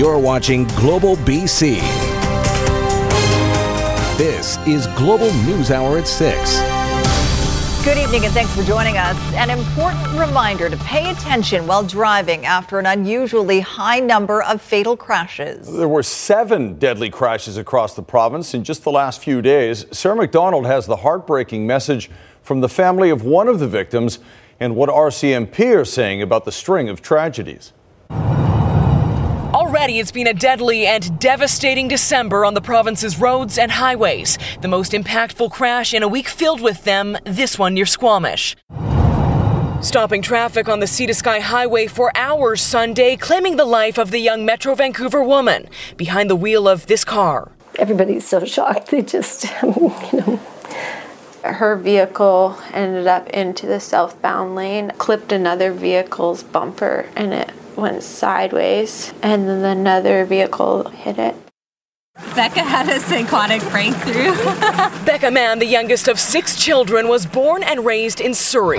You're watching Global BC. This is Global News Hour at 6. Good evening and thanks for joining us. An important reminder to pay attention while driving after an unusually high number of fatal crashes. There were 7 deadly crashes across the province in just the last few days. Sarah McDonald has the heartbreaking message from the family of one of the victims and what RCMP are saying about the string of tragedies. Already, it's been a deadly and devastating December on the province's roads and highways. The most impactful crash in a week filled with them, this one near Squamish. Stopping traffic on the Sea to Sky Highway for hours Sunday, claiming the life of the young Metro Vancouver woman behind the wheel of this car. Everybody's so shocked. They just, Her vehicle ended up into the southbound lane, clipped another vehicle's bumper, and it went sideways, and then another vehicle hit it. Becca had a psychotic breakthrough. Becca Mann, the youngest of 6 children, was born and raised in Surrey.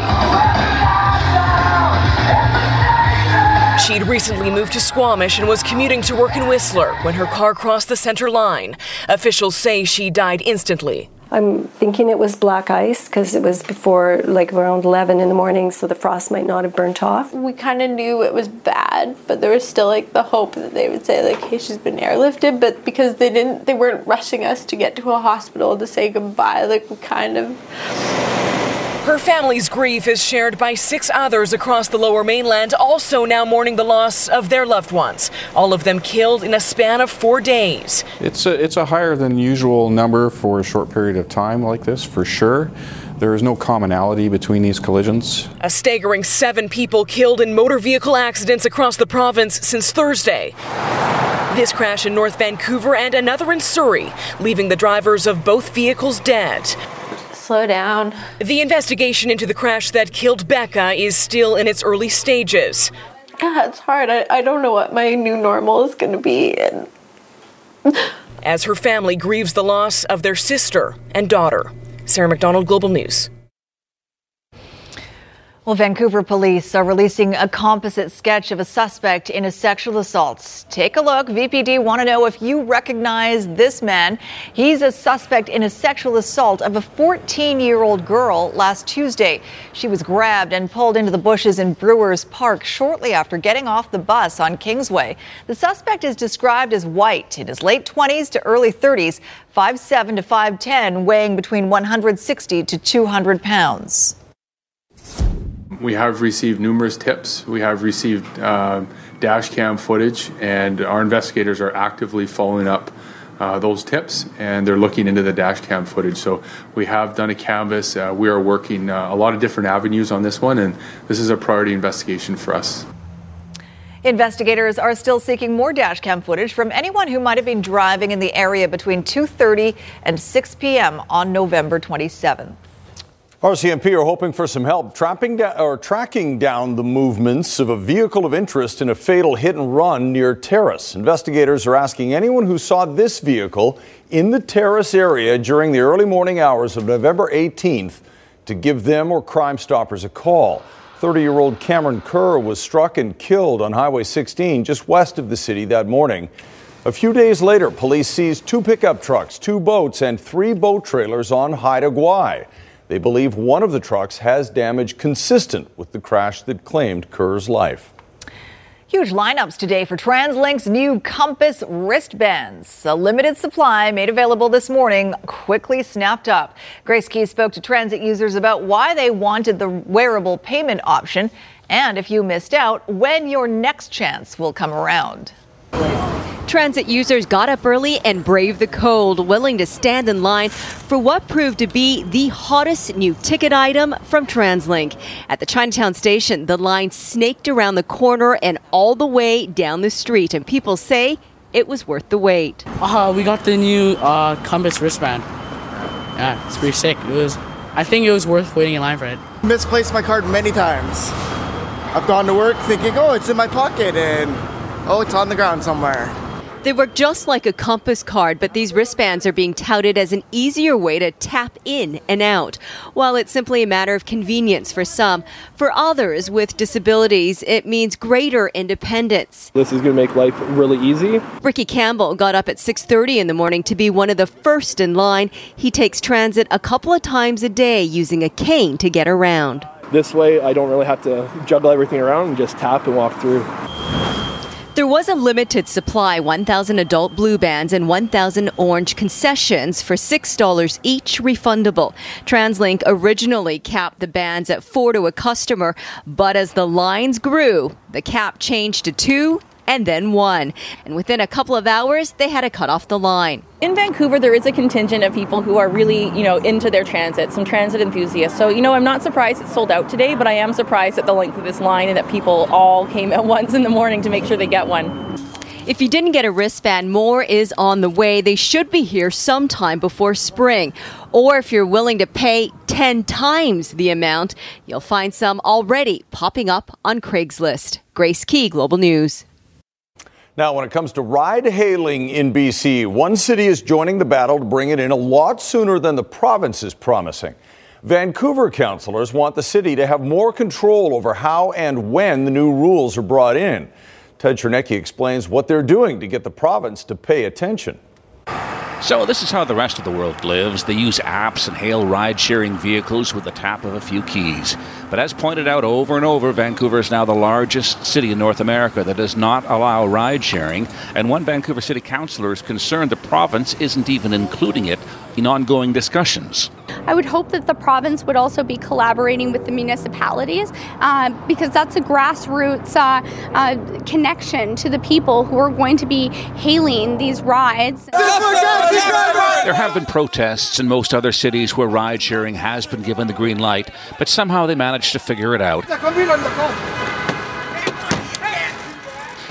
She'd recently moved to Squamish and was commuting to work in Whistler when her car crossed the center line. Officials say she died instantly. I'm thinking it was black ice because it was before around 11 in the morning, so the frost might not have burnt off. We kind of knew it was bad, but there was still the hope that they would say hey, she's been airlifted, but because they weren't rushing us to get to a hospital to say goodbye, we kind of... Her family's grief is shared by 6 others across the Lower Mainland, also now mourning the loss of their loved ones, all of them killed in a span of 4 days. It's a higher than usual number for a short period of time like this, for sure. There is no commonality between these collisions. A staggering 7 people killed in motor vehicle accidents across the province since Thursday. This crash in North Vancouver and another in Surrey, leaving the drivers of both vehicles dead. Slow down. The investigation into the crash that killed Becca is still in its early stages. God, it's hard. I don't know what my new normal is going to be. And as her family grieves the loss of their sister and daughter. Sarah McDonald, Global News. Well, Vancouver police are releasing a composite sketch of a suspect in a sexual assault. Take a look. VPD want to know if you recognize this man. He's a suspect in a sexual assault of a 14-year-old girl last Tuesday. She was grabbed and pulled into the bushes in Brewers Park shortly after getting off the bus on Kingsway. The suspect is described as white, in his late 20s to early 30s, 5'7 to 5'10, weighing between 160 to 200 pounds. We have received numerous tips. We have received dash cam footage, and our investigators are actively following up those tips, and they're looking into the dash cam footage. So we have done a canvas. We are working a lot of different avenues on this one, and this is a priority investigation for us. Investigators are still seeking more dash cam footage from anyone who might have been driving in the area between 2:30 and 6 p.m. on November 27th. RCMP are hoping for some help tracking down the movements of a vehicle of interest in a fatal hit and run near Terrace. Investigators are asking anyone who saw this vehicle in the Terrace area during the early morning hours of November 18th to give them or Crime Stoppers a call. 30-year-old Cameron Kerr was struck and killed on Highway 16 just west of the city that morning. A few days later, police seized 2 pickup trucks, 2 boats, and 3 boat trailers on Haida Gwaii. They believe one of the trucks has damage consistent with the crash that claimed Kerr's life. Huge lineups today for TransLink's new Compass wristbands. A limited supply made available this morning quickly snapped up. Grace Key spoke to transit users about why they wanted the wearable payment option and if you missed out, when your next chance will come around. Transit users got up early and braved the cold, willing to stand in line for what proved to be the hottest new ticket item from TransLink. At the Chinatown station, the line snaked around the corner and all the way down the street, and people say it was worth the wait. We got the new Compass wristband. Yeah, it's pretty sick. I think it was worth waiting in line for it. Misplaced my card many times. I've gone to work thinking, it's in my pocket, and it's on the ground somewhere. They work just like a Compass card, but these wristbands are being touted as an easier way to tap in and out. While it's simply a matter of convenience for some, for others with disabilities, it means greater independence. This is going to make life really easy. Ricky Campbell got up at 6:30 in the morning to be one of the first in line. He takes transit a couple of times a day using a cane to get around. This way, I don't really have to juggle everything around and just tap and walk through. There was a limited supply, 1,000 adult blue bands and 1,000 orange concessions for $6 each, refundable. TransLink originally capped the bands at 4 to a customer, but as the lines grew, the cap changed to 2 and then 1. And within a couple of hours, they had to cut off the line. In Vancouver, there is a contingent of people who are really, into their transit, some transit enthusiasts. So, I'm not surprised it's sold out today, but I am surprised at the length of this line and that people all came at once in the morning to make sure they get one. If you didn't get a wristband, more is on the way. They should be here sometime before spring. Or if you're willing to pay 10 times the amount, you'll find some already popping up on Craigslist. Grace Key, Global News. Now, when it comes to ride-hailing in BC, one city is joining the battle to bring it in a lot sooner than the province is promising. Vancouver councillors want the city to have more control over how and when the new rules are brought in. Ted Chernecki explains what they're doing to get the province to pay attention. So this is how the rest of the world lives. They use apps and hail ride-sharing vehicles with the tap of a few keys. But as pointed out over and over, Vancouver is now the largest city in North America that does not allow ride-sharing. And one Vancouver city councillor is concerned the province isn't even including it in ongoing discussions. I would hope that the province would also be collaborating with the municipalities because that's a grassroots connection to the people who are going to be hailing these rides. There have been protests in most other cities where ride-sharing has been given the green light, but somehow they managed to figure it out.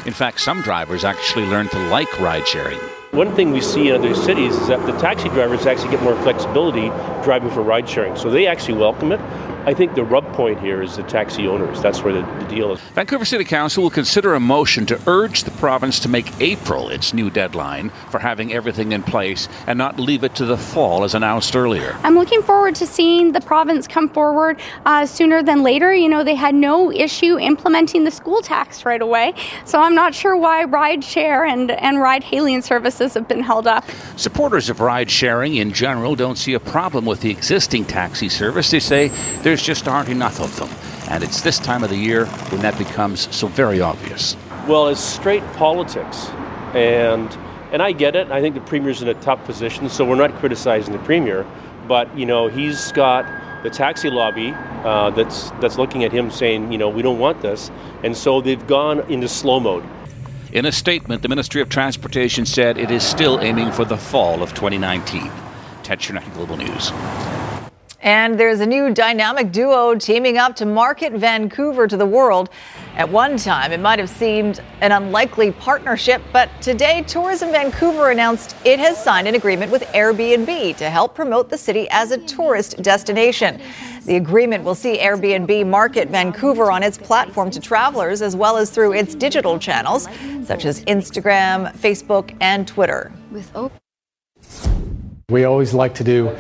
In fact, some drivers actually learned to like ride-sharing. One thing we see in other cities is that the taxi drivers actually get more flexibility driving for ride-sharing, so they actually welcome it. I think the rub point here is the taxi owners. That's where the deal is. Vancouver City Council will consider a motion to urge the province to make April its new deadline for having everything in place and not leave it to the fall as announced earlier. I'm looking forward to seeing the province come forward sooner than later. They had no issue implementing the school tax right away, so I'm not sure why ride-share and ride-hailing services have been held up. Supporters of ride-sharing in general don't see a problem with the existing taxi service. They say there's just aren't enough of them. And it's this time of the year when that becomes so very obvious. Well, it's straight politics. And I get it. I think the Premier's in a tough position, so we're not criticizing the Premier. But, he's got the taxi lobby that's looking at him saying, we don't want this. And so they've gone into slow mode. In a statement, the Ministry of Transportation said it is still aiming for the fall of 2019. Ted Chernecki, Global News. And there's a new dynamic duo teaming up to market Vancouver to the world. At one time, it might have seemed an unlikely partnership, but today, Tourism Vancouver announced it has signed an agreement with Airbnb to help promote the city as a tourist destination. The agreement will see Airbnb market Vancouver on its platform to travelers, as well as through its digital channels, such as Instagram, Facebook, and Twitter. We always like to do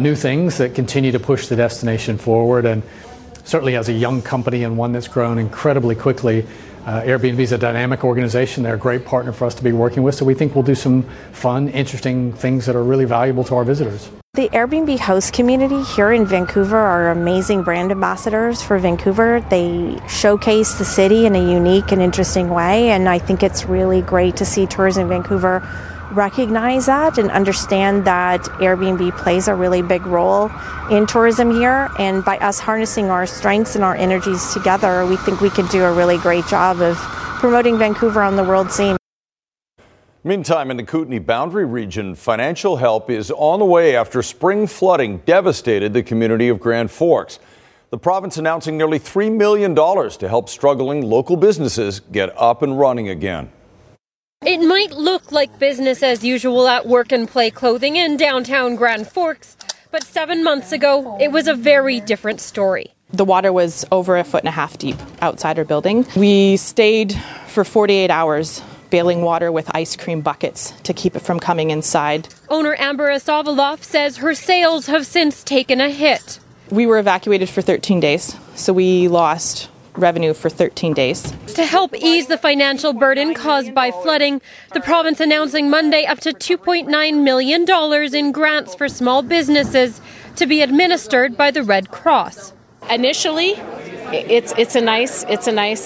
new things that continue to push the destination forward, and certainly as a young company and one that's grown incredibly quickly, Airbnb is a dynamic organization. They're a great partner for us to be working with, so we think we'll do some fun, interesting things that are really valuable to our visitors. The Airbnb host community here in Vancouver are amazing brand ambassadors for Vancouver. They showcase the city in a unique and interesting way, and I think it's really great to see Tourism Vancouver recognize that and understand that Airbnb plays a really big role in tourism here, and by us harnessing our strengths and our energies together, we think we can do a really great job of promoting Vancouver on the world scene. Meantime, in the Kootenay Boundary region, financial help is on the way after spring flooding devastated the community of Grand Forks. The province announcing nearly $3 million to help struggling local businesses get up and running again. It might look like business as usual at Work and Play Clothing in downtown Grand Forks, but 7 months ago, it was a very different story. The water was over 1.5 feet deep outside our building. We stayed for 48 hours bailing water with ice cream buckets to keep it from coming inside. Owner Amber Asavaloff says her sales have since taken a hit. We were evacuated for 13 days, so we lost revenue for 13 days. To help ease the financial burden caused by flooding, the province announcing Monday up to $2.9 million in grants for small businesses to be administered by the Red Cross. Initially, it's a nice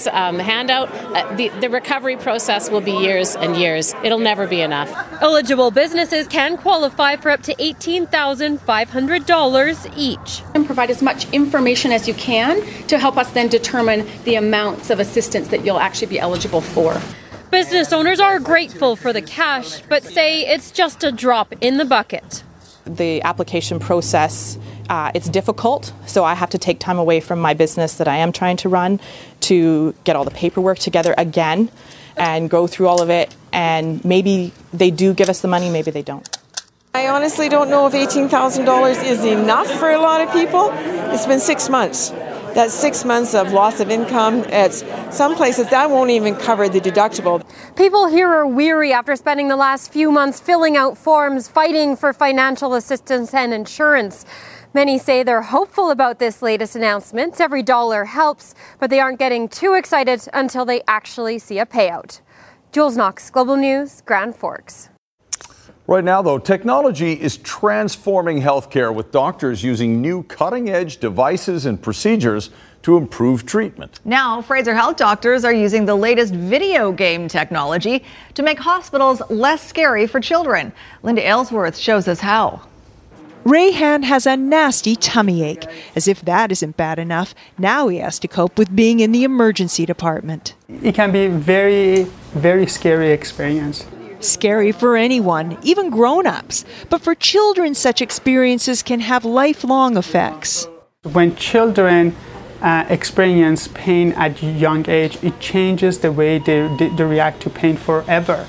handout. The recovery process will be years and years. It'll never be enough. Eligible businesses can qualify for up to $18,500 each. And provide as much information as you can to help us then determine the amounts of assistance that you'll actually be eligible for. Business owners are grateful for the cash, but say it's just a drop in the bucket. The application process, it's difficult, so I have to take time away from my business that I am trying to run to get all the paperwork together again and go through all of it, and maybe they do give us the money, maybe they don't. I honestly don't know if $18,000 is enough for a lot of people. It's been 6 months. That's 6 months of loss of income. At some places, that won't even cover the deductible. People here are weary after spending the last few months filling out forms, fighting for financial assistance and insurance. Many say they're hopeful about this latest announcement. Every dollar helps, but they aren't getting too excited until they actually see a payout. Jules Knox, Global News, Grand Forks. Right now, though, technology is transforming healthcare, with doctors using new cutting-edge devices and procedures to improve treatment. Now, Fraser Health doctors are using the latest video game technology to make hospitals less scary for children. Linda Aylesworth shows us how. Rayhan has a nasty tummy ache. As if that isn't bad enough, now he has to cope with being in the emergency department. It can be a very, very scary experience. Scary for anyone, even grown-ups. But for children, such experiences can have lifelong effects. When children experience pain at a young age, it changes the way they react to pain forever.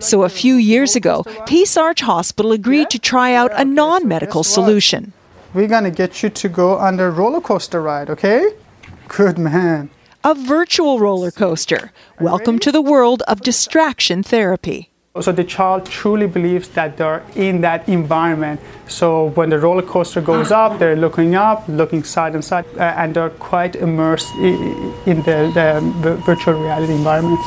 So a few years ago, Peace Arch Hospital agreed to try out a non-medical solution. We're going to get you to go on the roller coaster ride, okay? Good man. A virtual roller coaster. Welcome to the world of distraction therapy. So the child truly believes that they're in that environment. So when the roller coaster goes up, they're looking up, looking side and side, and they're quite immersed in the virtual reality environment.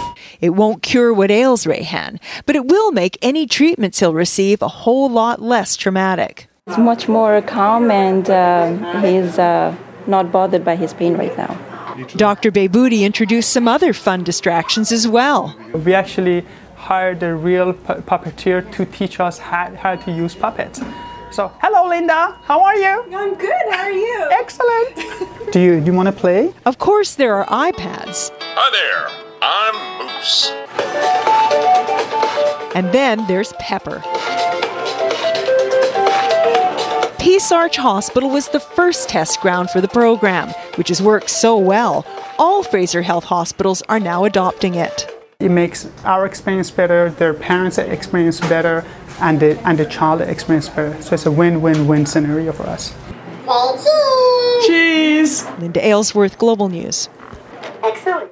It won't cure what ails Rayhan, but it will make any treatments he'll receive a whole lot less traumatic. He's much more calm, and he's not bothered by his pain right now. Dr. Behboudi introduced some other fun distractions as well. We actually hired a real puppeteer to teach us how to use puppets. So, hello Linda, how are you? I'm good, how are you? Excellent. Do you want to play? Of course there are iPads. Hi there, I'm Moose. And then there's Pepper. Peace Arch Hospital was the first test ground for the program, which has worked so well. All Fraser Health hospitals are now adopting it. It makes our experience better, their parents' experience better, and the child experience better. So it's a win-win-win scenario for us. Thank you. Cheese! Linda Aylesworth, Global News. Excellent.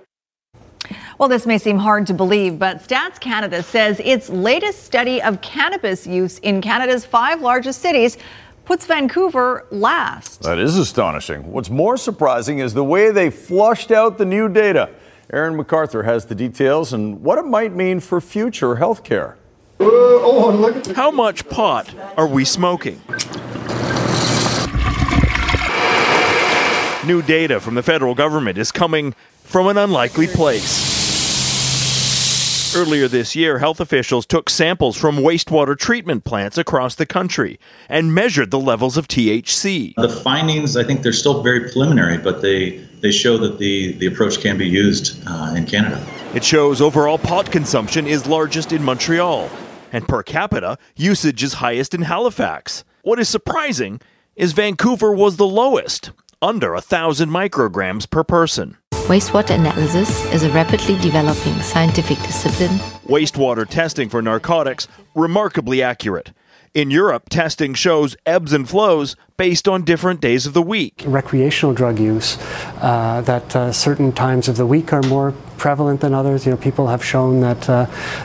Well, this may seem hard to believe, but Stats Canada says its latest study of cannabis use in Canada's 5 largest cities puts Vancouver last. That is astonishing. What's more surprising is the way they flushed out the new data. Aaron MacArthur has the details and what it might mean for future health care. How much pot are we smoking? New data from the federal government is coming from an unlikely place. Earlier this year, health officials took samples from wastewater treatment plants across the country and measured the levels of THC. The findings, I think they're still very preliminary, but they show that the approach can be used in Canada. It shows overall pot consumption is largest in Montreal, and per capita usage is highest in Halifax. What is surprising is Vancouver was the lowest, under 1,000 micrograms per person. Wastewater analysis is a rapidly developing scientific discipline. Wastewater testing for narcotics, remarkably accurate. In Europe, testing shows ebbs and flows based on different days of the week. Recreational drug use, that certain times of the week are more prevalent than others. You know, people have shown that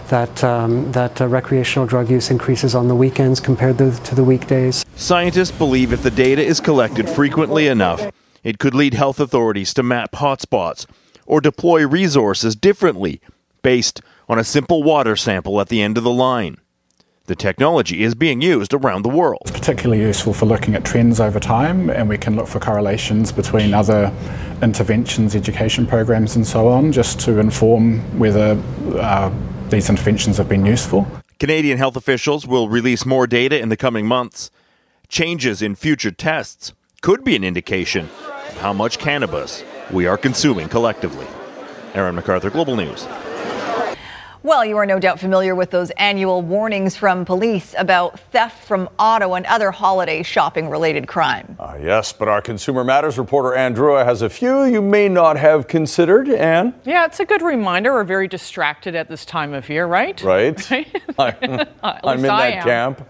that recreational drug use increases on the weekends compared to the weekdays. Scientists believe if the data is collected frequently enough, it could lead health authorities to map hotspots or deploy resources differently based on a simple water sample at the end of the line. The technology is being used around the world. It's particularly useful for looking at trends over time, and we can look for correlations between other interventions, education programs and so on, just to inform whether these interventions have been useful. Canadian health officials will release more data in the coming months. Changes in future tests could be an indication of how much cannabis we are consuming collectively. Aaron MacArthur, Global News. Well, you are no doubt familiar with those annual warnings from police about theft from auto and other holiday shopping-related crime. Yes, but our Consumer Matters reporter Andrea has a few you may not have considered, Anne. Yeah, it's a good reminder. We're very distracted at this time of year, right? Right. I'm in that camp.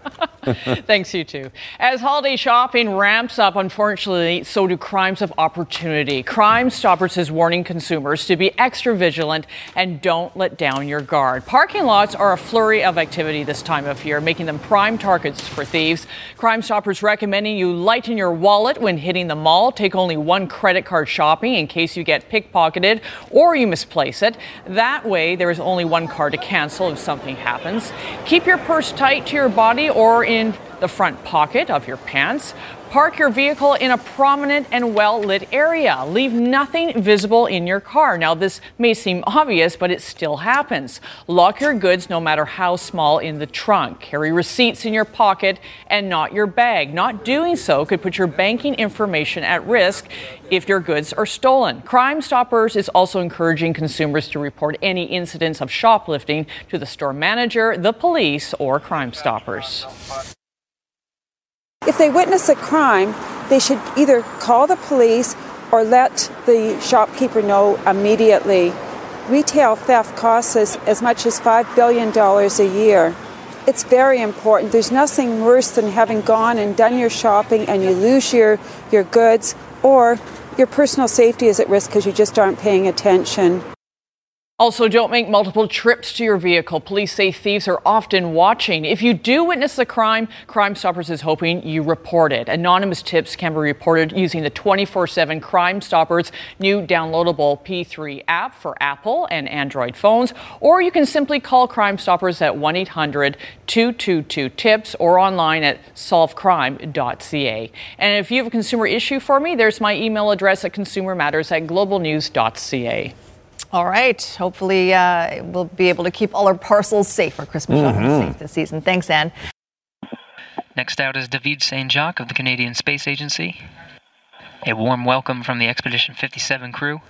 Thanks, you too. As holiday shopping ramps up, unfortunately, so do crimes of opportunity. Crime Stoppers is warning consumers to be extra vigilant and don't let down your guard. Parking lots are a flurry of activity this time of year, making them prime targets for thieves. Crime Stoppers recommending you lighten your wallet when hitting the mall. Take only one credit card shopping in case you get pickpocketed or you misplace it. That way, there is only one card to cancel if something happens. Keep your purse tight to your body or in the front pocket of your pants. Park your vehicle in a prominent and well-lit area. Leave nothing visible in your car. Now, this may seem obvious, but it still happens. Lock your goods, no matter how small, in the trunk. Carry receipts in your pocket and not your bag. Not doing so could put your banking information at risk if your goods are stolen. Crime Stoppers is also encouraging consumers to report any incidents of shoplifting to the store manager, the police, or Crime Stoppers. If they witness a crime, they should either call the police or let the shopkeeper know immediately. Retail theft costs us as much as $5 billion a year. It's very important. There's nothing worse than having gone and done your shopping and you lose your goods, or your personal safety is at risk because you just aren't paying attention. Also, don't make multiple trips to your vehicle. Police say thieves are often watching. If you do witness a crime, Crime Stoppers is hoping you report it. Anonymous tips can be reported using the 24/7 Crime Stoppers new downloadable P3 app for Apple and Android phones, or you can simply call Crime Stoppers at 1-800-222-TIPS or online at solvecrime.ca. And if you have a consumer issue for me, there's my email address at consumermatters@globalnews.ca. All right. Hopefully we'll be able to keep all our parcels safe, our Christmas shopping safe this season. Thanks, Anne. Next out is David Saint-Jacques of the Canadian Space Agency. A warm welcome from the Expedition 57 crew.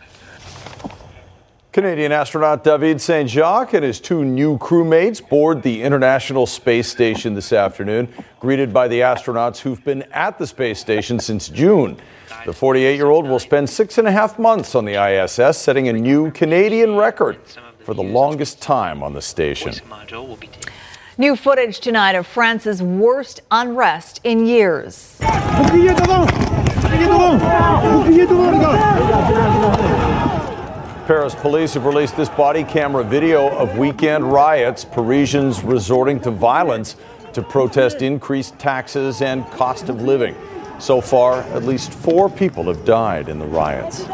Canadian astronaut David Saint-Jacques and his two new crewmates board the International Space Station this afternoon, greeted by the astronauts who've been at the space station since June. The 48-year-old will spend 6.5 months on the ISS, setting a new Canadian record for the longest time on the station. New footage tonight of France's worst unrest in years. Paris police have released this body camera video of weekend riots, Parisians resorting to violence to protest increased taxes and cost of living. So far, at least 4 people have died in the riots.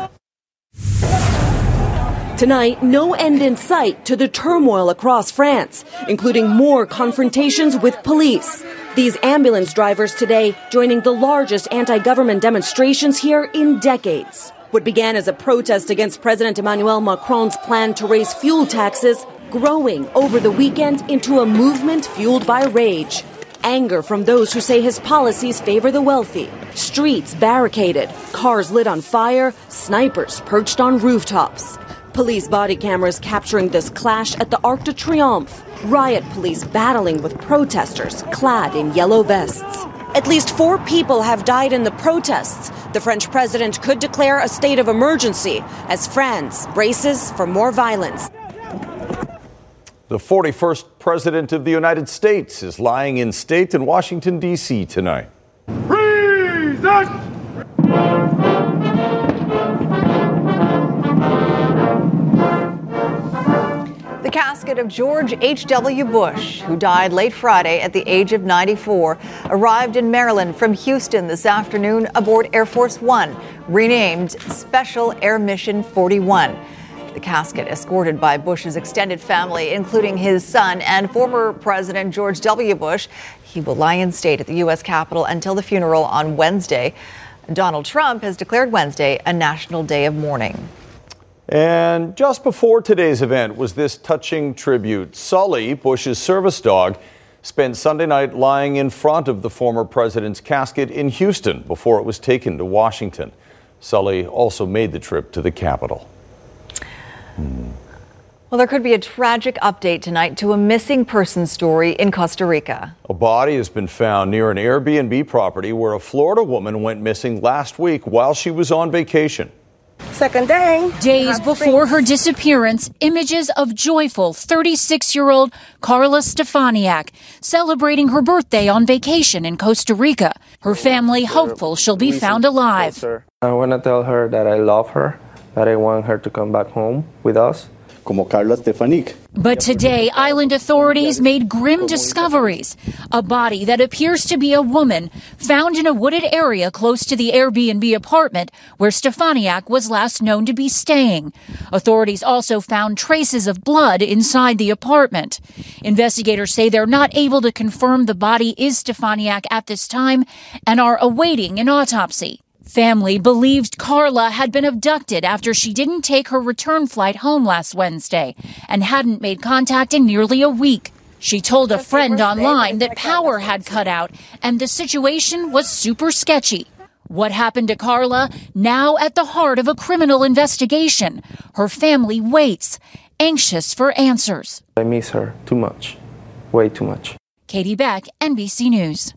Tonight, no end in sight to the turmoil across France, including more confrontations with police. These ambulance drivers today joining the largest anti-government demonstrations here in decades. What began as a protest against President Emmanuel Macron's plan to raise fuel taxes, growing over the weekend into a movement fueled by rage. Anger from those who say his policies favor the wealthy. Streets barricaded, cars lit on fire, snipers perched on rooftops. Police body cameras capturing this clash at the Arc de Triomphe. Riot police battling with protesters clad in yellow vests. At least 4 people have died in the protests. The French president could declare a state of emergency as France braces for more violence. The 41st President of the United States is lying in state in Washington, D.C. tonight. Reason! casket of George H.W. Bush, who died late Friday at the age of 94, arrived in Maryland from Houston this afternoon aboard Air Force One, renamed Special Air Mission 41. The casket, escorted by Bush's extended family, including his son and former President George W. Bush, he will lie in state at the U.S. Capitol until the funeral on Wednesday. Donald Trump has declared Wednesday a national day of mourning. And just before today's event was this touching tribute. Sully, Bush's service dog, spent Sunday night lying in front of the former president's casket in Houston before it was taken to Washington. Sully also made the trip to the Capitol. Well, there could be a tragic update tonight to a missing person story in Costa Rica. A body has been found near an Airbnb property where a Florida woman went missing last week while she was on vacation. Second day. Days before her disappearance, images of joyful 36-year-old Carla Stefaniak celebrating her birthday on vacation in Costa Rica. Her family hopeful she'll be found alive. I want to tell her that I love her, that I want her to come back home with us. But today, island authorities made grim discoveries. A body that appears to be a woman found in a wooded area close to the Airbnb apartment where Stefaniak was last known to be staying. Authorities also found traces of blood inside the apartment. Investigators say they're not able to confirm the body is Stefaniak at this time and are awaiting an autopsy. Family believed Carla had been abducted after she didn't take her return flight home last Wednesday and hadn't made contact in nearly a week. She told a friend online that power had cut out and the situation was super sketchy. What happened to Carla? Now at the heart of a criminal investigation. Her family waits, anxious for answers. I miss her too much, way too much. Katie Beck, NBC News.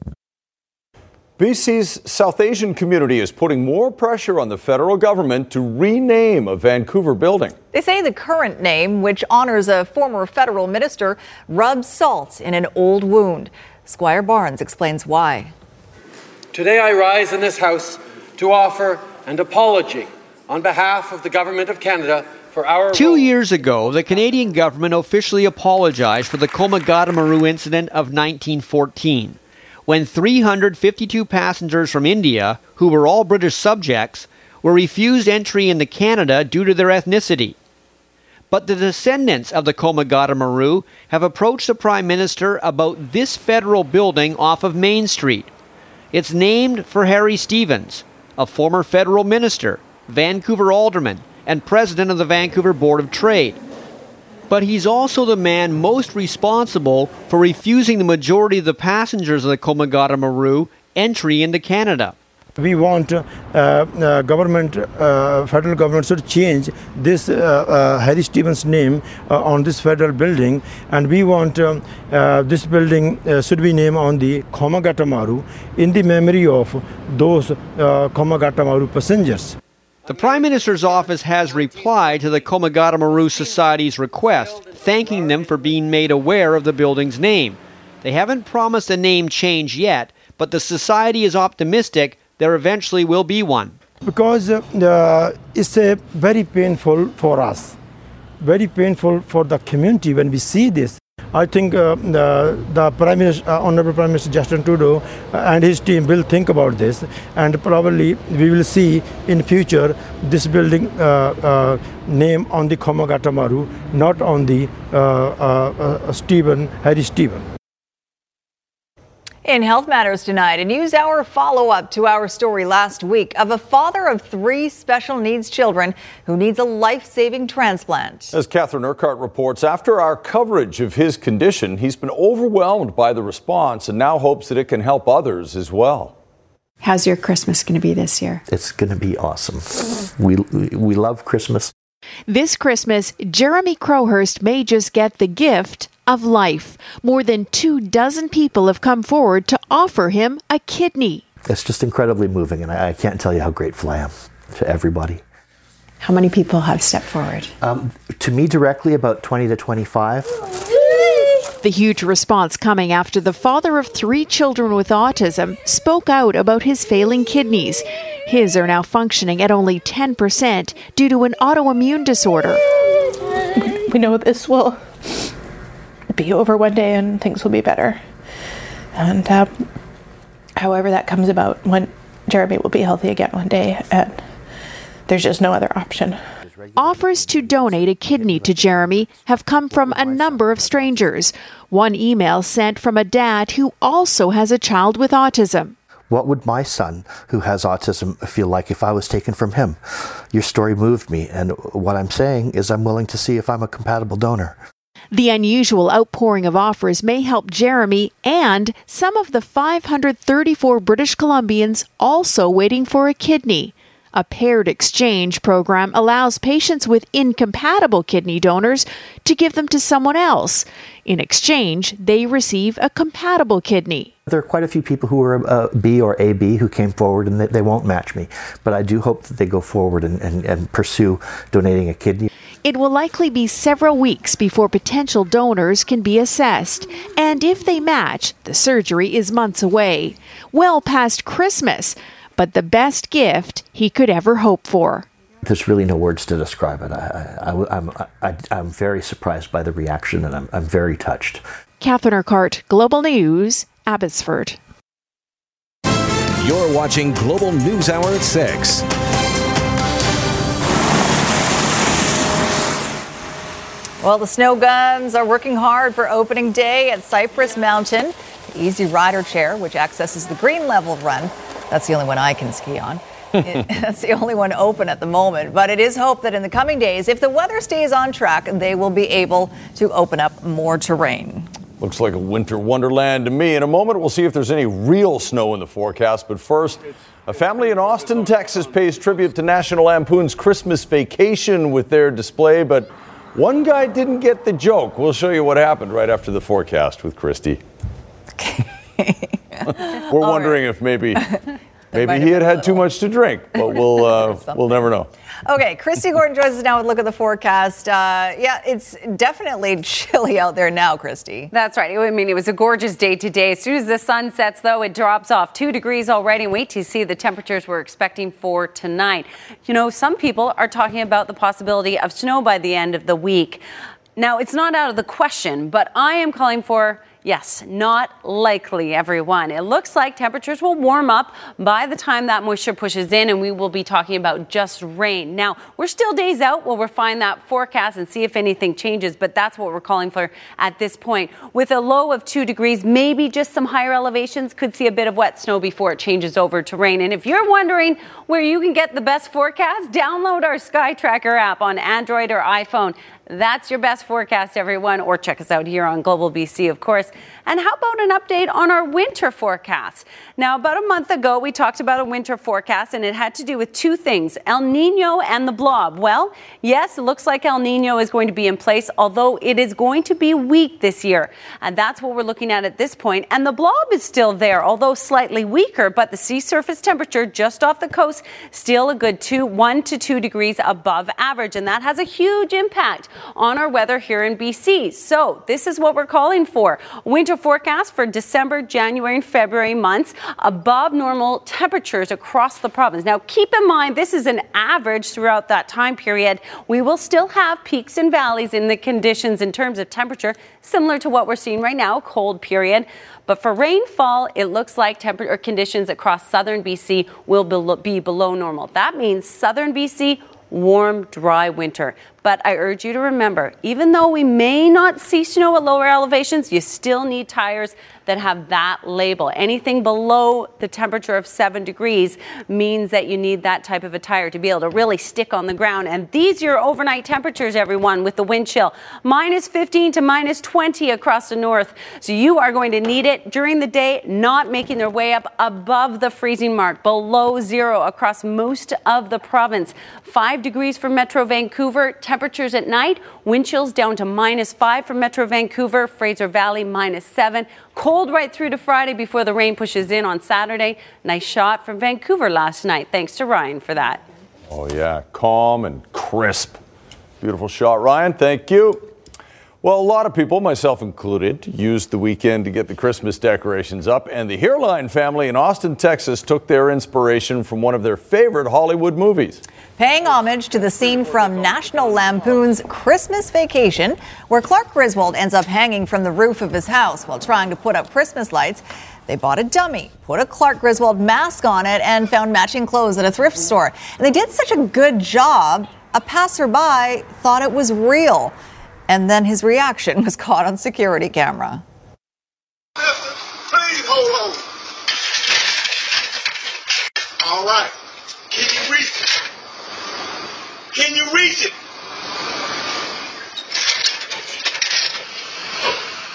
BC's South Asian community is putting more pressure on the federal government to rename a Vancouver building. They say the current name, which honors a former federal minister, rubs salt in an old wound. Squire Barnes explains why. Today I rise in this House to offer an apology on behalf of the Government of Canada. 2 years ago, the Canadian government officially apologized for the Komagadamaru incident of 1914. When 352 passengers from India, who were all British subjects, were refused entry into Canada due to their ethnicity. But the descendants of the Komagadamaru have approached the Prime Minister about this federal building off of Main Street. It's named for Harry Stevens, a former federal minister, Vancouver alderman, and president of the Vancouver Board of Trade. But he's also the man most responsible for refusing the majority of the passengers of the Komagadamaru entry into Canada. We want federal government should change this Harry Stevens name on this federal building, and we want this building should be named on the Komagatamaru in the memory of those Komagatamaru passengers. The Prime Minister's office has replied to the Komagadamaru Society's request, thanking them for being made aware of the building's name. They haven't promised a name change yet, but the Society is optimistic there eventually will be one. Because it's very painful for us, very painful for the community when we see this. I think the Prime Minister, Honourable Prime Minister Justin Trudeau and his team will think about this, and probably we will see in future this building name on the Komagatamaru, not on the Harry Stevens. In Health Matters tonight, a NewsHour follow-up to our story last week of a father of three special needs children who needs a life-saving transplant. As Catherine Urquhart reports, after our coverage of his condition, he's been overwhelmed by the response and now hopes that it can help others as well. How's your Christmas going to be this year? It's going to be awesome. We love Christmas. This Christmas, Jeremy Crowhurst may just get the gift of life. More than 24 people have come forward to offer him a kidney. It's just incredibly moving, and I can't tell you how grateful I am to everybody. How many people have stepped forward? To me directly, about 20 to 25. The huge response coming after the father of three children with autism spoke out about his failing kidneys. His are now functioning at only 10% due to an autoimmune disorder. We know this will be over one day and things will be better. And however that comes about, when Jeremy will be healthy again one day, and there's just no other option. Offers to donate a kidney to Jeremy have come from a number of strangers. One email sent from a dad who also has a child with autism. What would my son, who has autism, feel like if I was taken from him? Your story moved me, and what I'm saying is I'm willing to see if I'm a compatible donor. The unusual outpouring of offers may help Jeremy and some of the 534 British Columbians also waiting for a kidney. A paired exchange program allows patients with incompatible kidney donors to give them to someone else. In exchange, they receive a compatible kidney. There are quite a few people who are B or AB who came forward, and they won't match me. But I do hope that they go forward and pursue donating a kidney. It will likely be several weeks before potential donors can be assessed. And if they match, the surgery is months away, well past Christmas. But the best gift he could ever hope for. There's really no words to describe it. I'm very surprised by the reaction, and I'm very touched. Catherine Urquhart, Global News, Abbotsford. You're watching Global News Hour at 6. Well, the snow guns are working hard for opening day at Cypress Mountain. The Easy Rider Chair, which accesses the green level run, that's the only one I can ski on. That's the only one open at the moment. But it is hoped that in the coming days, if the weather stays on track, they will be able to open up more terrain. Looks like a winter wonderland to me. In a moment, we'll see if there's any real snow in the forecast. But first, a family in Austin, Texas pays tribute to National Lampoon's Christmas Vacation with their display. But one guy didn't get the joke. We'll show you what happened right after the forecast with Christy. Okay. We're wondering if maybe he had too much to drink, but we'll never know. Okay, Christy Gordon joins us now with a look at the forecast. Yeah, it's definitely chilly out there now, Christy. That's right. I mean, it was a gorgeous day today. As soon as the sun sets, though, it drops off 2 degrees already. Wait till you see the temperatures we're expecting for tonight. You know, some people are talking about the possibility of snow by the end of the week. Now, it's not out of the question, but I am calling for... yes, not likely, everyone. It looks like temperatures will warm up by the time that moisture pushes in, and we will be talking about just rain. Now, we're still days out. We'll refine that forecast and see if anything changes, but that's what we're calling for at this point. With a low of 2 degrees, maybe just some higher elevations could see a bit of wet snow before it changes over to rain. And if you're wondering where you can get the best forecast, download our Sky Tracker app on Android or iPhone. That's your best forecast, everyone, or check us out here on Global BC, of course. And how about an update on our winter forecast? Now, about a month ago, we talked about a winter forecast, and it had to do with two things, El Nino and the blob. Well, yes, it looks like El Nino is going to be in place, although it is going to be weak this year. And that's what we're looking at this point. And the blob is still there, although slightly weaker, but the sea surface temperature just off the coast, still a good 1 to 2 degrees above average. And that has a huge impact on our weather here in BC. So this is what we're calling for. Winter forecast for December, January, and February months, above normal temperatures across the province. Now, keep in mind, this is an average throughout that time period. We will still have peaks and valleys in the conditions in terms of temperature, similar to what we're seeing right now, cold period. But for rainfall, it looks like temperature conditions across southern BC will be below normal. That means southern BC, warm, dry winter. But I urge you to remember, even though we may not see snow at lower elevations, you still need tires that have that label. Anything below the temperature of 7 degrees means that you need that type of a tire to be able to really stick on the ground. And these are your overnight temperatures, everyone, with the wind chill. -15 to -20 across the north. So you are going to need it during the day, not making their way up above the freezing mark, below zero across most of the province. 5 degrees for Metro Vancouver. Temperatures at night, wind chills down to -5 for Metro Vancouver, Fraser Valley -7. Cold right through to Friday before the rain pushes in on Saturday. Nice shot from Vancouver last night. Thanks to Ryan for that. Oh, yeah. Calm and crisp. Beautiful shot, Ryan. Thank you. Well, a lot of people, myself included, used the weekend to get the Christmas decorations up, and the Heerline family in Austin, Texas, took their inspiration from one of their favorite Hollywood movies. Paying homage to the scene from National Lampoon's Christmas Vacation, where Clark Griswold ends up hanging from the roof of his house while trying to put up Christmas lights, they bought a dummy, put a Clark Griswold mask on it, and found matching clothes at a thrift store. And they did such a good job, a passerby thought it was real. And then his reaction was caught on security camera. Please hold on. All right. Can you reach it? Can you reach it?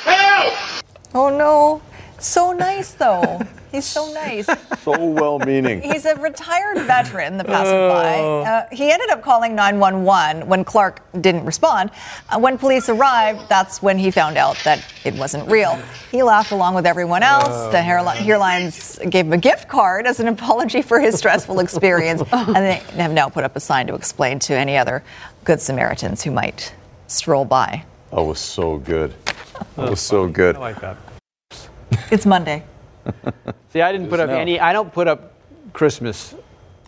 Help! Oh, no. So nice, though. He's so nice. So well-meaning. He's a retired veteran, the passerby. He ended up calling 911 when Clark didn't respond. When police arrived, that's when he found out that it wasn't real. He laughed along with everyone else. The Heerlines gave him a gift card as an apology for his stressful experience. And they have now put up a sign to explain to any other Good Samaritans who might stroll by. That was so good. That was so good. I like that. It's Monday. See, I didn't put up any, I don't put up Christmas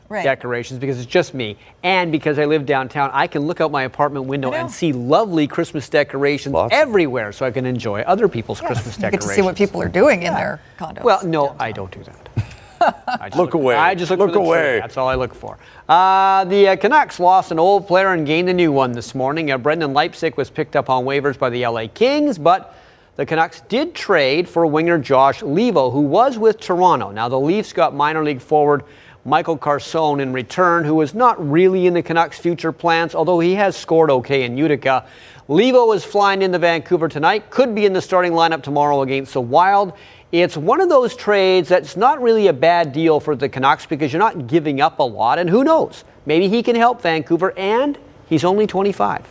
decorations because it's just me. And because I live downtown, I can look out my apartment window and see lovely Christmas decorations everywhere, so I can enjoy other people's Christmas decorations. You get to see what people are doing in their condos. Well, no, downtown. I don't do that. I just look away. I just look away. Tree. That's all I look for. The Canucks lost an old player and gained a new one this morning. Brendan Leipsic was picked up on waivers by the LA Kings, but the Canucks did trade for winger Josh Levo, who was with Toronto. Now, the Leafs got minor league forward Michael Carson in return, who was not really in the Canucks' future plans, although he has scored okay in Utica. Levo is flying into Vancouver tonight, could be in the starting lineup tomorrow against the Wild. It's one of those trades that's not really a bad deal for the Canucks because you're not giving up a lot, and who knows? Maybe he can help Vancouver, and he's only 25.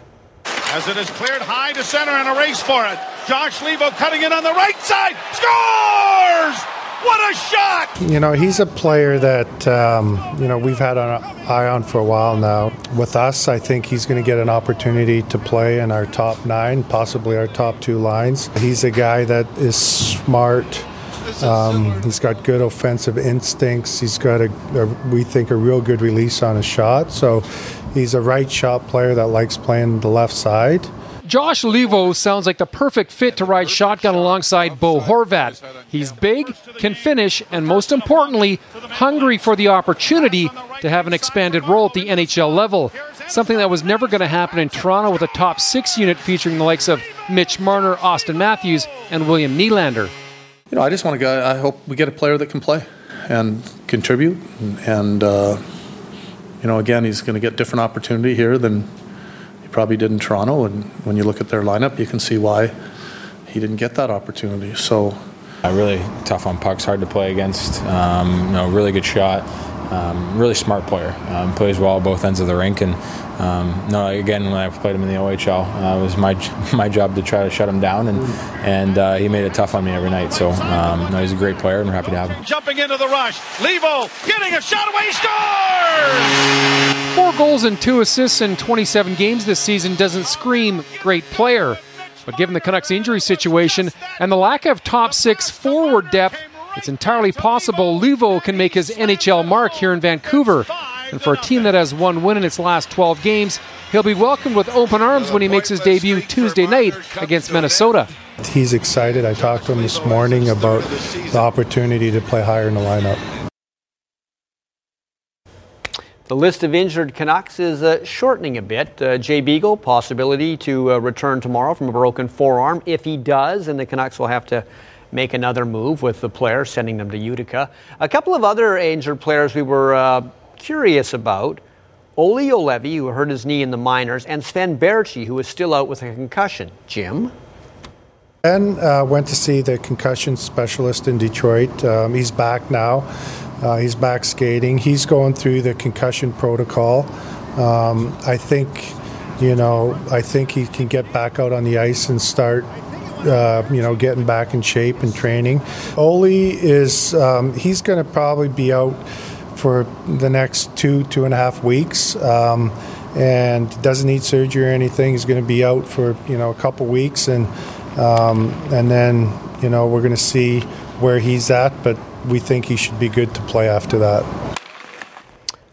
As it is cleared high to center and a race for it. Josh Levo cutting in on the right side. Scores! What a shot! You know, he's a player that, we've had an eye on for a while now. With us, I think he's going to get an opportunity to play in our top nine, possibly our top two lines. He's a guy that is smart. He's got good offensive instincts. He's got, we think, a real good release on his shot. So he's a right shot player that likes playing the left side. Josh Levo sounds like the perfect fit to ride shotgun alongside Bo Horvat. He's big, can finish, and most importantly, hungry for the opportunity to have an expanded role at the NHL level. Something that was never going to happen in Toronto with a top six unit featuring the likes of Mitch Marner, Austin Matthews, and William Nylander. You know, I just want to go, I hope we get a player that can play and contribute. And again, he's going to get different opportunity here than he probably did in Toronto. And when you look at their lineup, you can see why he didn't get that opportunity. So, really tough on pucks, hard to play against. Really good shot. Really smart player. Plays well both ends of the rink. And when I played him in the OHL, it was my job to try to shut him down. And he made it tough on me every night. So he's a great player, and we're happy to have him. Jumping into the rush, Levo getting a shot away, scores! 4 goals and 2 assists in 27 games this season doesn't scream great player, but given the Canucks' injury situation and the lack of top six forward depth, it's entirely possible Levo can make his NHL mark here in Vancouver. And for a team that has one win in its last 12 games, he'll be welcomed with open arms when he makes his debut Tuesday night against Minnesota. He's excited. I talked to him this morning about the opportunity to play higher in the lineup. The list of injured Canucks is shortening a bit. Jay Beagle, possibility to return tomorrow from a broken forearm. If he does, then the Canucks will have to make another move with the player, sending them to Utica. A couple of other injured players we were curious about. Olli Juolevi, who hurt his knee in the minors, and Sven Berchi, who is still out with a concussion. Jim? Ben went to see the concussion specialist in Detroit. He's back now. He's back skating. He's going through the concussion protocol. I think he can get back out on the ice and start getting back in shape and training. Olli is, he's going to probably be out for the next 2.5 weeks. and doesn't need surgery or anything. He's going to be out for, you know, a couple weeks, and then, you know, we're going to see where he's at, but we think he should be good to play after that.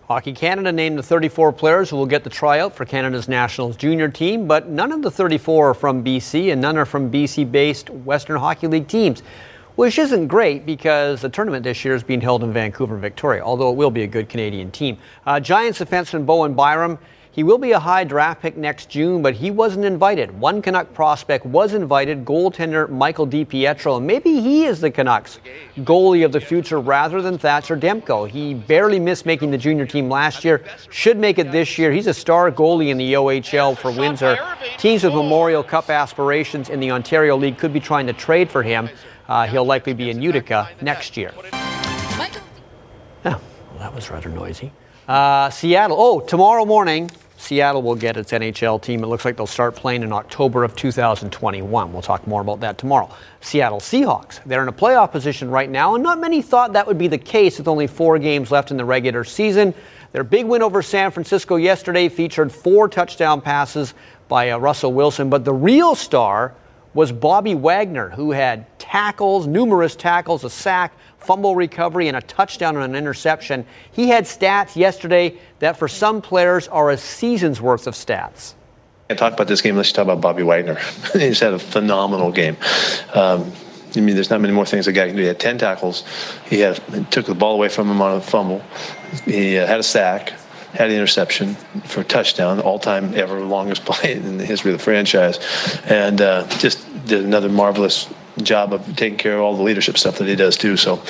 Hockey Canada named the 34 players who will get the tryout for Canada's Nationals junior team, but none of the 34 are from BC, and none are from BC-based Western Hockey League teams, which isn't great because the tournament this year is being held in Vancouver, Victoria, although it will be a good Canadian team. Giants defenseman Bowen Byram, he will be a high draft pick next June, but he wasn't invited. One Canuck prospect was invited, goaltender Michael DiPietro, and maybe he is the Canucks' goalie of the future rather than Thatcher Demko. He barely missed making the junior team last year, should make it this year. He's a star goalie in the OHL for Windsor. Teams with Memorial Cup aspirations in the Ontario League could be trying to trade for him. He'll likely be in Utica next year. Oh, well, that was rather noisy. Seattle. Oh, tomorrow morning, Seattle will get its NHL team. It looks like they'll start playing in October of 2021. We'll talk more about that tomorrow. Seattle Seahawks. They're in a playoff position right now, and not many thought that would be the case with only 4 games left in the regular season. Their big win over San Francisco yesterday featured 4 touchdown passes by Russell Wilson, but the real star was Bobby Wagner, who had tackles, numerous tackles, a sack, fumble recovery, and a touchdown and an interception. He had stats yesterday that for some players are a season's worth of stats. I talk about this game, let's talk about Bobby Wagner. He's had a phenomenal game. I mean, there's not many more things a guy can do. He had 10 tackles. He took the ball away from him on a fumble. He had a sack, had an interception for a touchdown, all-time ever longest play in the history of the franchise, and just did another marvelous job of taking care of all the leadership stuff that he does too. So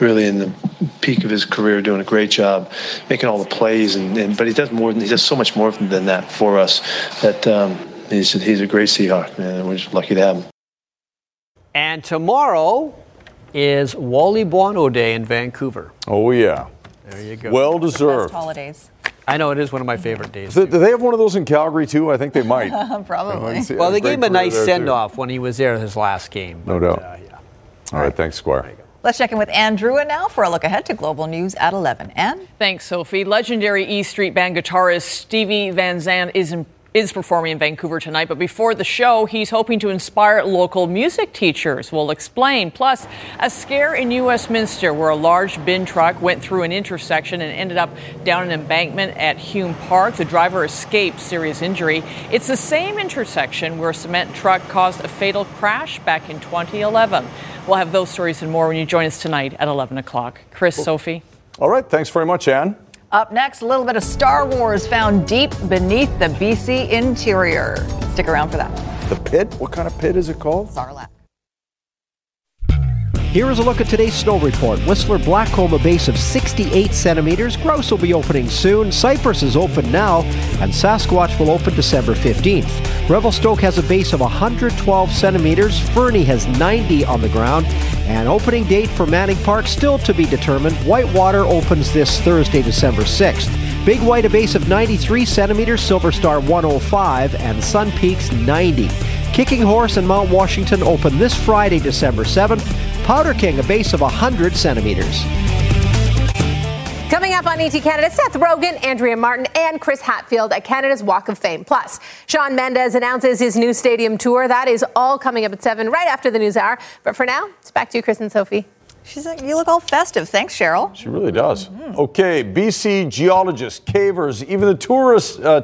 really in the peak of his career, doing a great job, making all the plays, but he does more than, he does so much more than that for us, that he's a great Seahawk, man, and we're just lucky to have him. And tomorrow is Wally Buono Day in Vancouver. Oh yeah. There you go. Well deserved. Best holidays. I know, it is one of my favorite days. Do they have one of those in Calgary too? I think they might. Probably. Well, they gave him a nice send-off when he was there his last game. No doubt. Yeah. All right. Thanks, Squire. Let's check in with Andrea now for a look ahead to Global News at 11. Ann? Thanks, Sophie. Legendary E Street Band guitarist Stevie Van Zandt is performing in Vancouver tonight, but before the show, he's hoping to inspire local music teachers. We'll explain. Plus, a scare in New Westminster where a large bin truck went through an intersection and ended up down an embankment at Hume Park. The driver escaped serious injury. It's the same intersection where a cement truck caused a fatal crash back in 2011. We'll have those stories and more when you join us tonight at 11 o'clock. Chris, cool. Sophie. All right. Thanks very much, Ann. Up next, a little bit of Star Wars found deep beneath the BC interior. Stick around for that. The pit? What kind of pit is it called? Sarlacc. Here is a look at today's snow report. Whistler Blackcomb, a base of 68 centimeters. Grouse will be opening soon. Cypress is open now. And Sasquatch will open December 15th. Revelstoke has a base of 112 centimeters. Fernie has 90 on the ground. An opening date for Manning Park still to be determined. Whitewater opens this Thursday, December 6th. Big White, a base of 93 centimeters. Silver Star 105 and Sun Peaks 90. Kicking Horse and Mount Washington open this Friday, December 7th. Powder King, a base of 100 centimeters. Coming up on ET Canada, Seth Rogen, Andrea Martin, and Chris Hatfield at Canada's Walk of Fame. Plus, Shawn Mendes announces his new stadium tour. That is all coming up at 7 right after the news hour. But for now, it's back to you, Chris and Sophie. She's like, you look all festive. Thanks, Cheryl. She really does. Mm-hmm. Okay, BC geologists, cavers, even the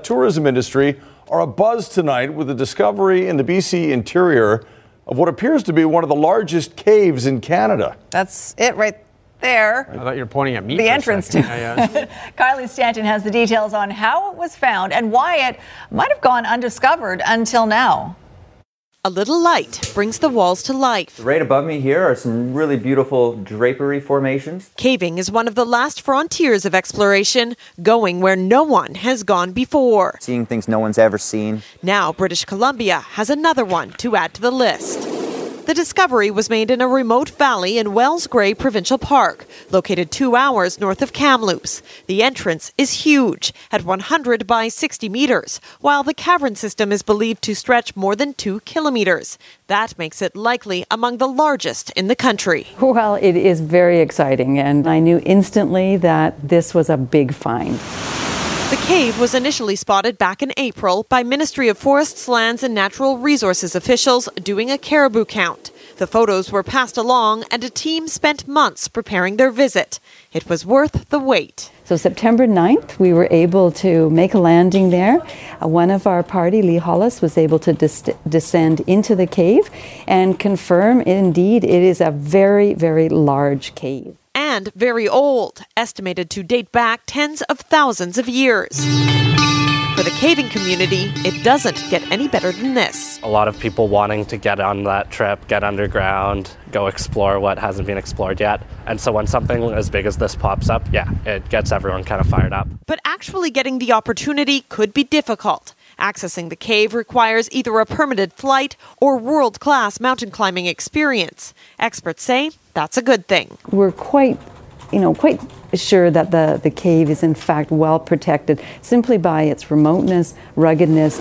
tourism industry are abuzz tonight with the discovery in the BC interior of what appears to be one of the largest caves in Canada. That's it right there. I thought you were pointing at me. The entrance to it. Yeah. Kylie Stanton has the details on how it was found and why it might have gone undiscovered until now. A little light brings the walls to life. Right above me here are some really beautiful drapery formations. Caving is one of the last frontiers of exploration, going where no one has gone before. Seeing things no one's ever seen. Now British Columbia has another one to add to the list. The discovery was made in a remote valley in Wells Gray Provincial Park, located 2 hours north of Kamloops. The entrance is huge, at 100 by 60 meters, while the cavern system is believed to stretch more than 2 kilometers. That makes it likely among the largest in the country. Well, it is very exciting, and I knew instantly that this was a big find. The cave was initially spotted back in April by Ministry of Forests, Lands and Natural Resources officials doing a caribou count. The photos were passed along and a team spent months preparing their visit. It was worth the wait. So September 9th, we were able to make a landing there. One of our party, Lee Hollis, was able to descend into the cave and confirm, indeed, it is a very, very large cave. And very old, estimated to date back tens of thousands of years. For the caving community, it doesn't get any better than this. A lot of people wanting to get on that trip, get underground, go explore what hasn't been explored yet. And so when something as big as this pops up, yeah, it gets everyone kind of fired up. But actually getting the opportunity could be difficult. Accessing the cave requires either a permitted flight or world-class mountain climbing experience. Experts say that's a good thing. We're quite sure that the cave is in fact well protected simply by its remoteness, ruggedness.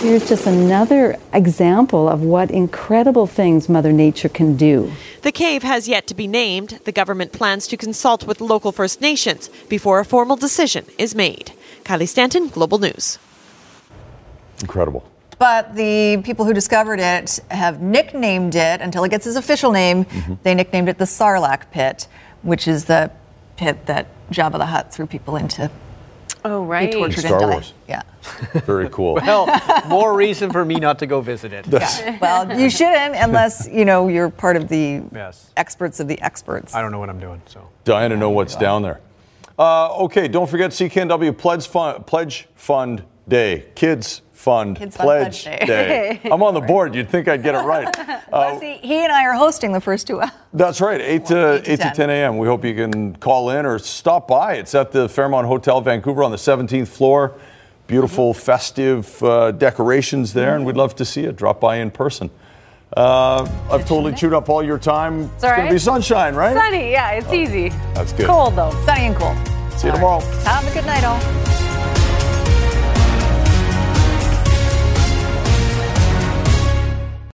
Here's just another example of what incredible things Mother Nature can do. The cave has yet to be named. The government plans to consult with local First Nations before a formal decision is made. Kylie Stanton, Global News. Incredible. But the people who discovered it have nicknamed it, until it gets its official name, They nicknamed it the Sarlacc Pit, which is the pit that Jabba the Hutt threw people into. Oh, right. Be tortured Star and die. Wars. Yeah. Very cool. Well, more reason for me not to go visit it. Yeah. Well, you shouldn't unless, you're part of the experts of the experts. I don't know what I'm doing, so. Dying to know what's down there. Okay, don't forget CKNW Pledge Fund Day. Kids Fund Pledge Day. I'm on the board. You'd think I'd get it right. He and I are hosting the first 2 hours. That's right, 8 to 10 a.m. We hope you can call in or stop by. It's at the Fairmont Hotel Vancouver on the 17th floor. Beautiful, festive decorations there, and we'd love to see you. Drop by in person. I've totally chewed up all your time. It's going to be sunshine, right? Sunny, yeah, it's easy. That's good. Cold, though. Sunny and cold. See you tomorrow. Have a good night, all.